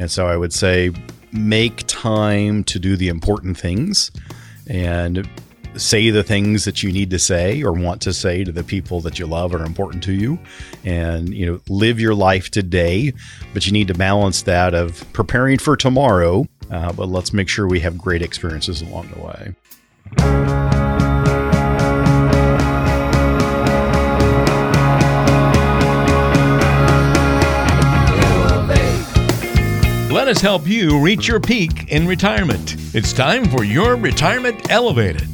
And so I would say make time to do the important things and say the things that you need to say or want to say to the people that you love or are important to you, and, you know, live your life today, but you need to balance that of preparing for tomorrow. But let's make sure we have great experiences along the way. Let us help you reach your peak in retirement. It's time for Your Retirement Elevated.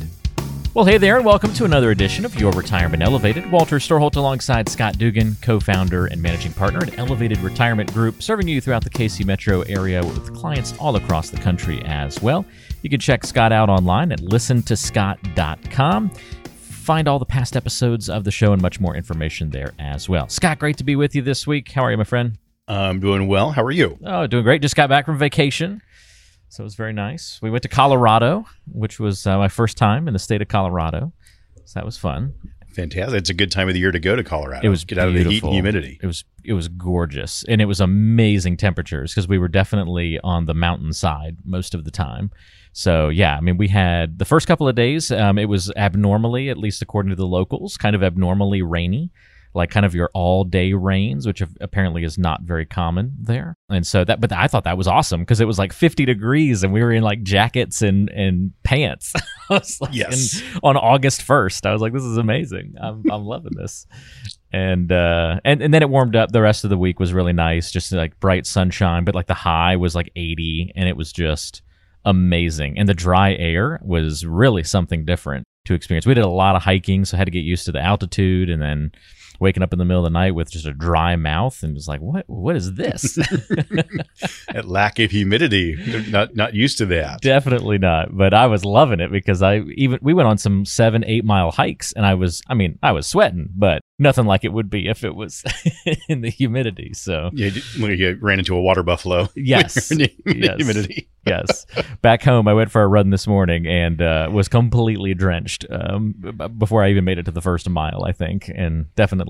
Well, hey there, and welcome to another edition of Your Retirement Elevated. Walter Storholt alongside Scott Dugan, co-founder and managing partner at Elevated Retirement Group, serving you throughout the KC metro area with clients all across the country as well. You can check Scott out online at listentoscott.com. Find all the past episodes of the show and much more information there as well. Scott, great to be with you this week. How are you, my friend? I'm doing well. How are you? Oh, doing great. Just got back from vacation. So it was very nice. We went to Colorado, which was my first time in the state of Colorado. So that was fun. Fantastic. It's a good time of the year to go to Colorado. It was beautiful. Get out of the heat and humidity. It was gorgeous. And it was amazing temperatures because we were definitely on the mountainside most of the time. So, yeah, I mean, we had the first couple of days, it was abnormally, at least according to the locals, kind of abnormally rainy. Like kind of your all-day rains, which apparently is not very common there. And so that, but I thought that was awesome because it was like 50 degrees and we were in like jackets and pants. I was like, yes. On August 1st, I was like, this is amazing. I'm loving this. And then it warmed up. The rest of the week was really nice, just like bright sunshine, but like the high was like 80 and it was just amazing. And the dry air was really something different to experience. We did a lot of hiking, so I had to get used to the altitude and then waking up in the middle of the night with just a dry mouth and just like, what is this? That lack of humidity. Not used to that. Definitely not. But I was loving it because we went on some 7-8 mile hikes and I was sweating, but nothing like it would be if it was in the humidity. So you ran into a water buffalo. Yes. Yes. Humidity. Yes. Back home, I went for a run this morning and was completely drenched before I even made it to the first mile, I think, and definitely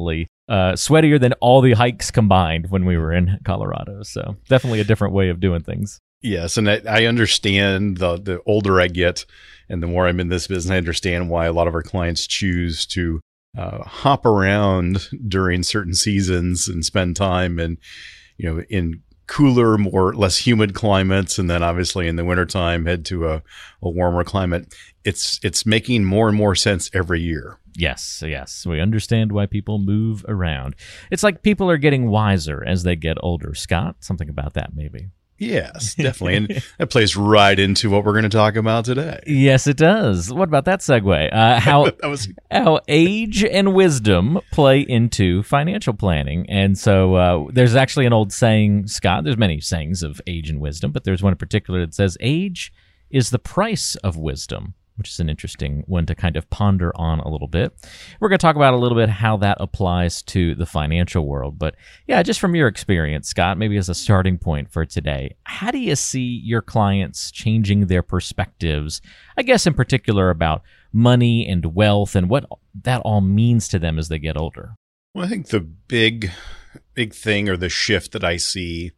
sweatier than all the hikes combined when we were in Colorado. So definitely a different way of doing things. Yes, and I understand the older I get and the more I'm in this business, I understand why a lot of our clients choose to hop around during certain seasons and spend time in, you know, in cooler, less humid climates, and then obviously in the wintertime head to a warmer climate. It's making more and more sense every year. Yes. We understand why people move around. It's like people are getting wiser as they get older. Scott, something about that maybe. Yes, definitely. And that plays right into what we're going to talk about today. Yes, it does. What about that segue? How age and wisdom play into financial planning. And so there's actually an old saying, Scott, there's many sayings of age and wisdom, but there's one in particular that says age is the price of wisdom, which is an interesting one to kind of ponder on a little bit. We're going to talk about a little bit how that applies to the financial world. But yeah, just from your experience, Scott, maybe as a starting point for today, how do you see your clients changing their perspectives, I guess in particular about money and wealth and what that all means to them as they get older? Well, I think the big thing or the shift that I see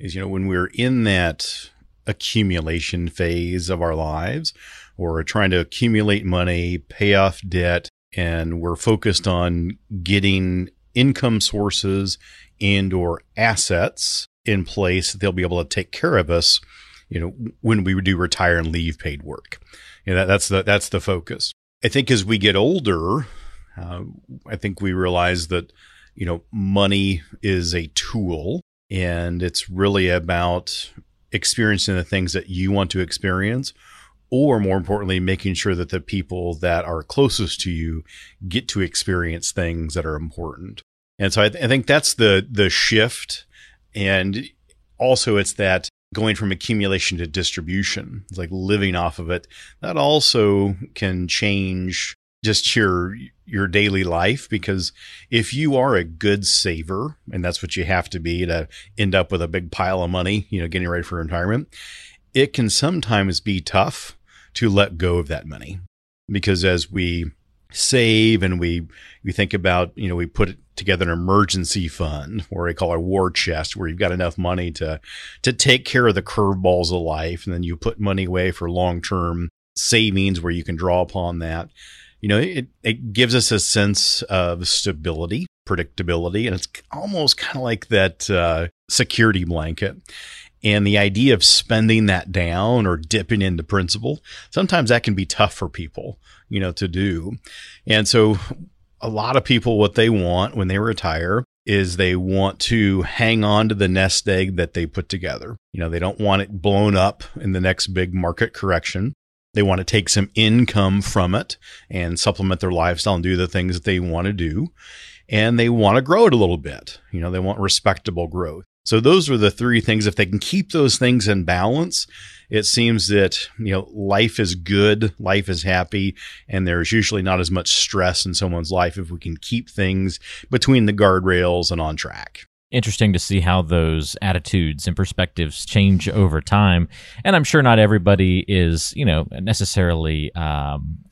is, you know, when we're in that accumulation phase of our lives, or trying to accumulate money, pay off debt, and we're focused on getting income sources and or assets in place that they'll be able to take care of us, you know, when we do retire and leave paid work. You know, that's the focus. I think as we get older, I think we realize that, you know, money is a tool and it's really about experiencing the things that you want to experience, or more importantly, making sure that the people that are closest to you get to experience things that are important. And so I think that's the shift. And also it's that going from accumulation to distribution, it's like living off of it. That also can change just your daily life, because if you are a good saver, and that's what you have to be to end up with a big pile of money, you know, getting ready for retirement, it can sometimes be tough to let go of that money, because as we save and we think about, you know, we put together an emergency fund, or they call a war chest, where you've got enough money to take care of the curveballs of life. And then you put money away for long-term savings where you can draw upon that. You know, it gives us a sense of stability, predictability, and it's almost kind of like that security blanket. And the idea of spending that down or dipping into principal, sometimes that can be tough for people, you know, to do. And so a lot of people, what they want when they retire is they want to hang on to the nest egg that they put together. You know, they don't want it blown up in the next big market correction. They want to take some income from it and supplement their lifestyle and do the things that they want to do. And they want to grow it a little bit. You know, they want respectable growth. So those are the three things. If they can keep those things in balance, it seems that, you know, life is good, life is happy, and there's usually not as much stress in someone's life if we can keep things between the guardrails and on track. Interesting to see how those attitudes and perspectives change over time. And I'm sure not everybody is, you know, necessarily,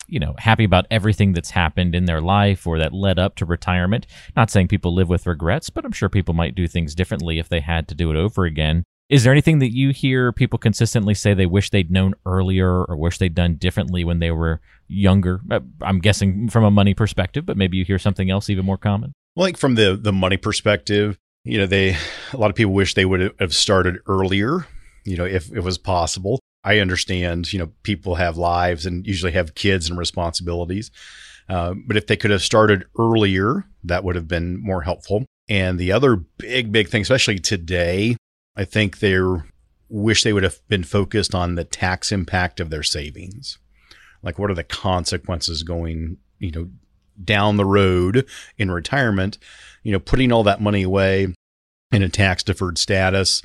you know, happy about everything that's happened in their life or that led up to retirement. Not saying people live with regrets, but I'm sure people might do things differently if they had to do it over again. Is there anything that you hear people consistently say they wish they'd known earlier or wish they'd done differently when they were younger? I'm guessing from a money perspective, but maybe you hear something else even more common. Well, like from the money perspective, you know, a lot of people wish they would have started earlier, you know, if it was possible. I understand, you know, people have lives and usually have kids and responsibilities. But if they could have started earlier, that would have been more helpful. And the other big thing, especially today, I think they wish they would have been focused on the tax impact of their savings. Like, what are the consequences going, you know, down the road in retirement, you know, putting all that money away in a tax deferred status,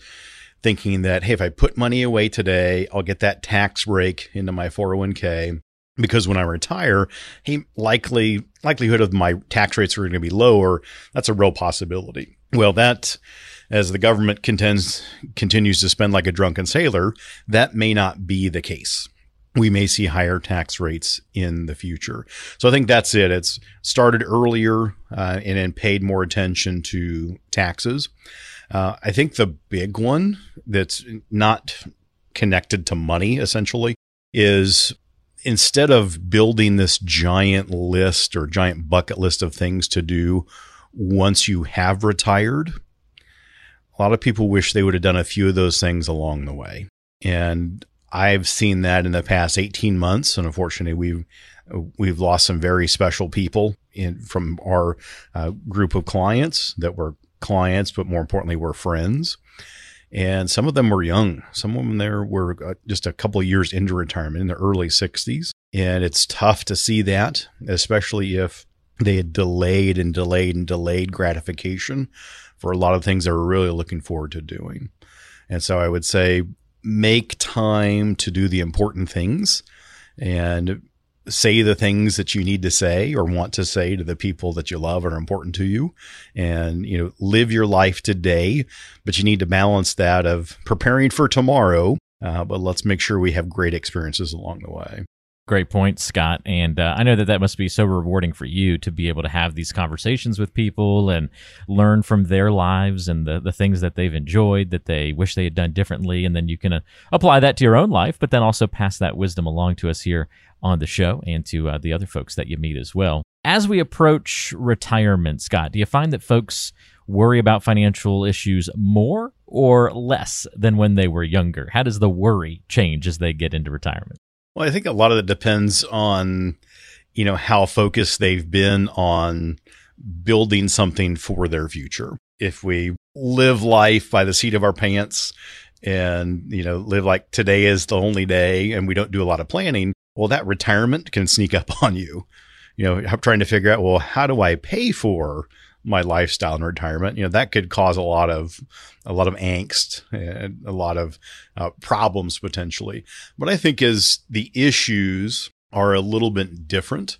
thinking that, hey, if I put money away today, I'll get that tax break into my 401k, because when I retire, hey, likelihood of my tax rates are going to be lower. That's a real possibility. Well, that, as the government continues to spend like a drunken sailor, that may not be the case. We may see higher tax rates in the future. So I think that's it. It's started earlier and then paid more attention to taxes. I think the big one that's not connected to money, essentially, is instead of building this giant list or giant bucket list of things to do once you have retired, a lot of people wish they would have done a few of those things along the way. And I've seen that in the past 18 months. And unfortunately, we've lost some very special people from our group of clients that were clients, but more importantly, were friends. And some of them were young. Some of them there were just a couple of years into retirement, in their early 60s. And it's tough to see that, especially if they had delayed gratification for a lot of things they were really looking forward to doing. And so I would say, make time to do the important things and say the things that you need to say or want to say to the people that you love and are important to you, and, you know, live your life today, but you need to balance that of preparing for tomorrow. But let's make sure we have great experiences along the way. Great point, Scott. And I know that must be so rewarding for you to be able to have these conversations with people and learn from their lives and the things that they've enjoyed that they wish they had done differently. And then you can apply that to your own life, but then also pass that wisdom along to us here on the show and to the other folks that you meet as well. As we approach retirement, Scott, do you find that folks worry about financial issues more or less than when they were younger? How does the worry change as they get into retirement? Well, I think a lot of it depends on, you know, how focused they've been on building something for their future. If we live life by the seat of our pants and, you know, live like today is the only day and we don't do a lot of planning, well, that retirement can sneak up on you. You know, I'm trying to figure out, well, how do I pay for my lifestyle in retirement? You know, that could cause a lot of angst and a lot of problems potentially. What I think is the issues are a little bit different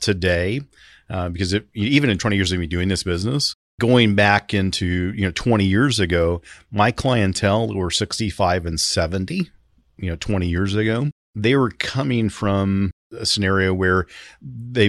today because even in 20 years of me doing this business, going back into, you know, 20 years ago, my clientele were 65 and 70, you know, 20 years ago. They were coming from a scenario where a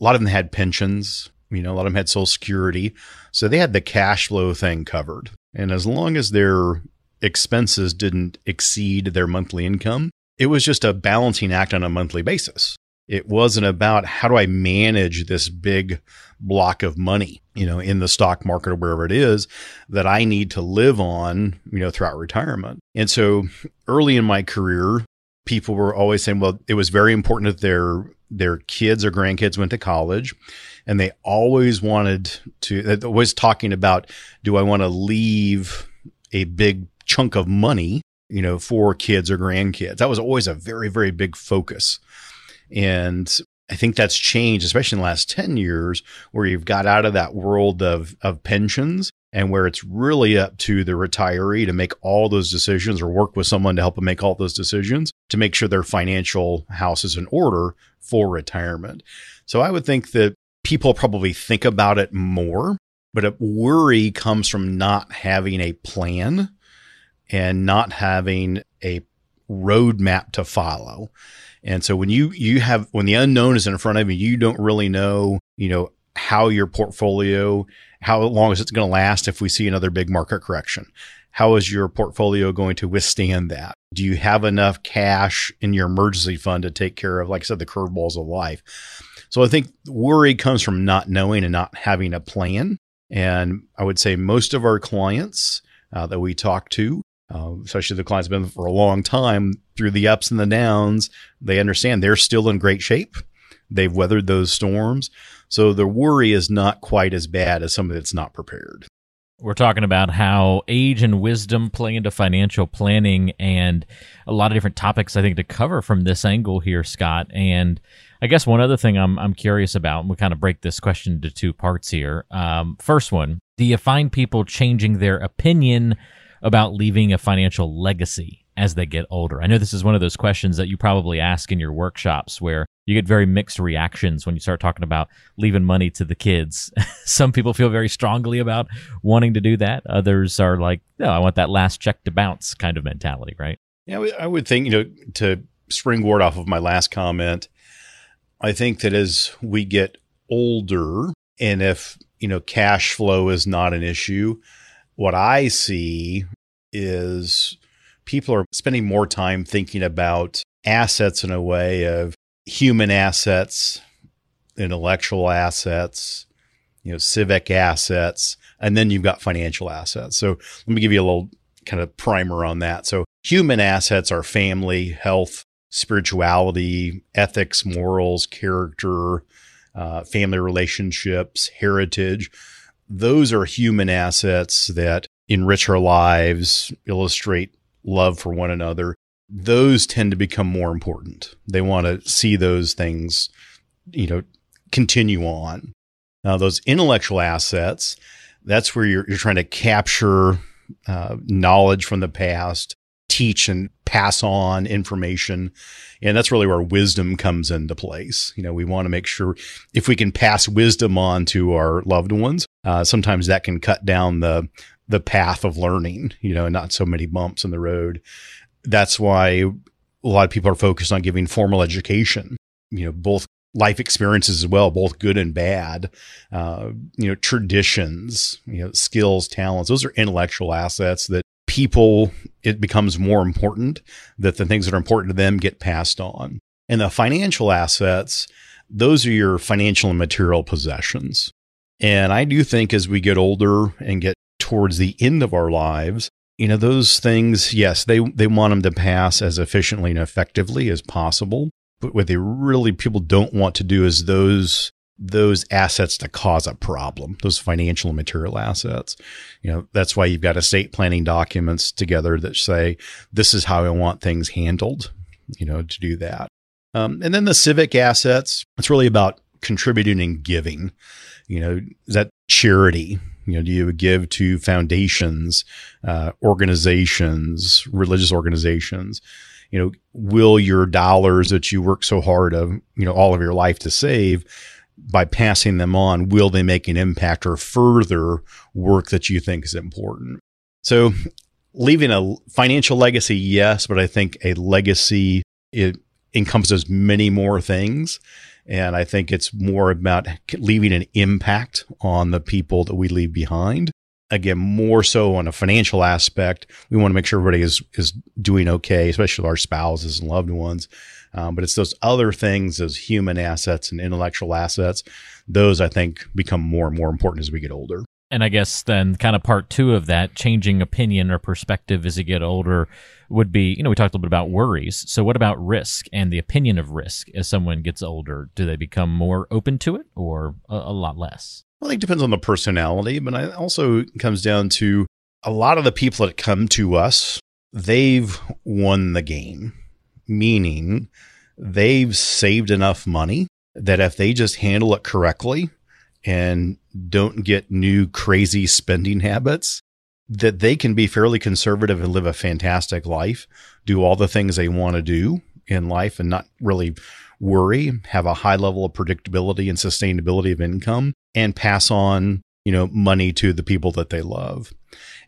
lot of them had pensions. You know, a lot of them had Social Security. So they had the cash flow thing covered. And as long as their expenses didn't exceed their monthly income, it was just a balancing act on a monthly basis. It wasn't about how do I manage this big block of money, you know, in the stock market or wherever it is that I need to live on, you know, throughout retirement. And so early in my career, people were always saying, well, it was very important that their kids or grandkids went to college, and they always wanted to, always talking about, do I want to leave a big chunk of money, you know, for kids or grandkids? That was always a very, very big focus. And I think that's changed, especially in the last 10 years, where you've got out of that world of pensions and where it's really up to the retiree to make all those decisions or work with someone to help them make all those decisions to make sure their financial house is in order for retirement. So I would think that people probably think about it more, but a worry comes from not having a plan and not having a roadmap to follow. And so when when the unknown is in front of you, you don't really know, you know, how your portfolio, how long is it going to last if we see another big market correction? How is your portfolio going to withstand that? Do you have enough cash in your emergency fund to take care of, like I said, the curveballs of life? So I think worry comes from not knowing and not having a plan. And I would say most of our clients that we talk to, especially the clients have been for a long time, through the ups and the downs, they understand they're still in great shape. They've weathered those storms. So the worry is not quite as bad as somebody that's not prepared. We're talking about how age and wisdom play into financial planning, and a lot of different topics, I think, to cover from this angle here, Scott. And I guess one other thing I'm curious about, and we kind of break this question into two parts here. First one, do you find people changing their opinion about leaving a financial legacy as they get older? I know this is one of those questions that you probably ask in your workshops where you get very mixed reactions when you start talking about leaving money to the kids. Some people feel very strongly about wanting to do that. Others are like, no, I want that last check to bounce kind of mentality, right? Yeah, I would think, you know, to springboard off of my last comment, I think that as we get older and if, you know, cash flow is not an issue, what I see is people are spending more time thinking about assets in a way of human assets, intellectual assets, you know, civic assets, and then you've got financial assets. So let me give you a little kind of primer on that. So human assets are family, health, spirituality, ethics, morals, character, family relationships, heritage. Those are human assets that enrich our lives, illustrate love for one another. Those tend to become more important. They want to see those things, you know, continue on. Now, those intellectual assets, that's where you're trying to capture knowledge from the past, teach and pass on information. And that's really where wisdom comes into place. You know, we want to make sure if we can pass wisdom on to our loved ones, sometimes that can cut down the path of learning, you know, and not so many bumps in the road. That's why a lot of people are focused on giving formal education, you know, both life experiences as well, both good and bad, you know, traditions, you know, skills, talents. Those are intellectual assets that people, it becomes more important that the things that are important to them get passed on. And the financial assets, those are your financial and material possessions. And I do think as we get older and get towards the end of our lives, you know, those things, yes, they want them to pass as efficiently and effectively as possible. But what they really, people don't want to do is those assets to cause a problem, those financial and material assets. You know, that's why you've got estate planning documents together that say, this is how I want things handled, you know, to do that. And then the civic assets, it's really about contributing and giving, you know, is that charity? You know, do you give to foundations, organizations, religious organizations? You know, will your dollars that you work so hard of, you know, all of your life to save, by passing them on, will they make an impact or further work that you think is important? So leaving a financial legacy, yes, but I think a legacy, it encompasses many more things. And I think it's more about leaving an impact on the people that we leave behind. Again, more so on a financial aspect, we want to make sure everybody is doing okay, especially our spouses and loved ones. But it's those other things, those human assets and intellectual assets, those I think become more and more important as we get older. And I guess then kind of part two of that, changing opinion or perspective as you get older would be, you know, we talked a little bit about worries. So what about risk and the opinion of risk as someone gets older? Do they become more open to it or a lot less? Well, I think it depends on the personality, but it also comes down to a lot of the people that come to us, they've won the game, meaning they've saved enough money that if they just handle it correctly and don't get new crazy spending habits, that they can be fairly conservative and live a fantastic life, do all the things they want to do in life and not really worry, have a high level of predictability and sustainability of income, and pass on, you know, money to the people that they love.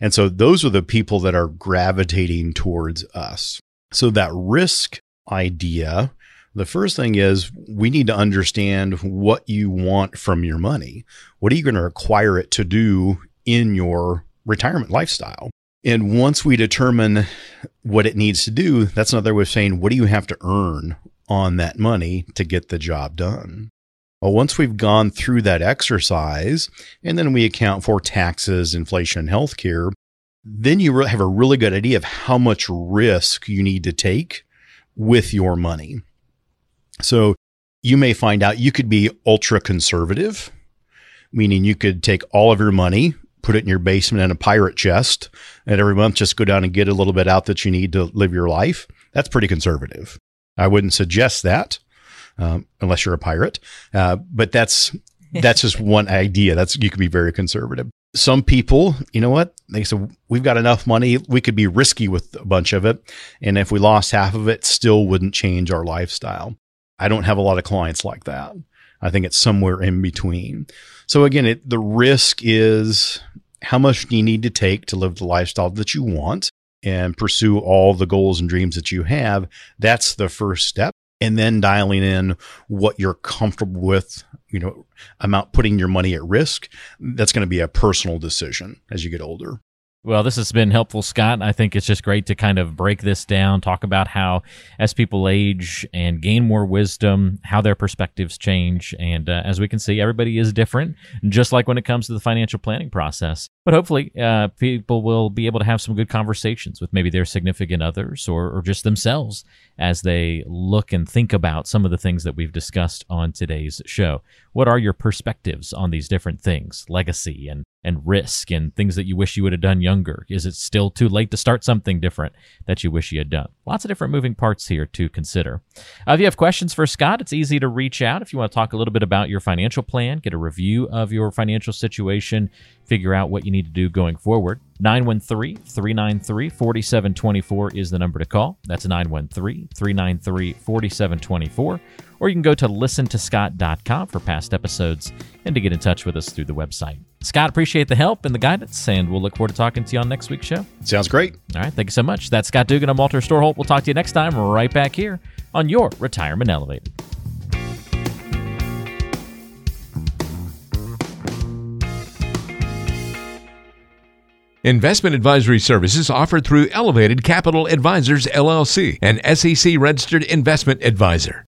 And so those are the people that are gravitating towards us. So that risk idea, the first thing is we need to understand what you want from your money. What are you going to require it to do in your retirement lifestyle? And once we determine what it needs to do, that's another way of saying, what do you have to earn on that money to get the job done? Well, once we've gone through that exercise, and then we account for taxes, inflation, healthcare, then you have a really good idea of how much risk you need to take with your money. So you may find out you could be ultra conservative, meaning you could take all of your money, put it in your basement in a pirate chest, and every month just go down and get a little bit out that you need to live your life. That's pretty conservative. I wouldn't suggest that unless you're a pirate, but that's just one idea. You could be very conservative. Some people, you know what? They said, we've got enough money. We could be risky with a bunch of it. And if we lost half of it, still wouldn't change our lifestyle. I don't have a lot of clients like that. I think it's somewhere in between. So again, the risk is how much do you need to take to live the lifestyle that you want and pursue all the goals and dreams that you have? That's the first step. And then dialing in what you're comfortable with, you know, amount putting your money at risk. That's going to be a personal decision as you get older. Well, this has been helpful, Scott. I think it's just great to kind of break this down, talk about how as people age and gain more wisdom, how their perspectives change. And as we can see, everybody is different, just like when it comes to the financial planning process. But hopefully people will be able to have some good conversations with maybe their significant others or just themselves as they look and think about some of the things that we've discussed on today's show. What are your perspectives on these different things, legacy and risk and things that you wish you would have done younger? Is it still too late to start something different that you wish you had done? Lots of different moving parts here to consider. If you have questions for Scott, it's easy to reach out. If you want to talk a little bit about your financial plan, get a review of your financial situation, figure out what you need to do going forward. 913-393-4724 is the number to call. That's 913-393-4724. Or you can go to listentoscott.com for past episodes and to get in touch with us through the website. Scott, appreciate the help and the guidance, and we'll look forward to talking to you on next week's show. Sounds great. All right, thank you so much. That's Scott Dugan. I'm Walter Storholt. We'll talk to you next time right back here on your Retirement Elevated. Investment advisory services offered through Elevated Capital Advisors, LLC, an SEC-registered investment advisor.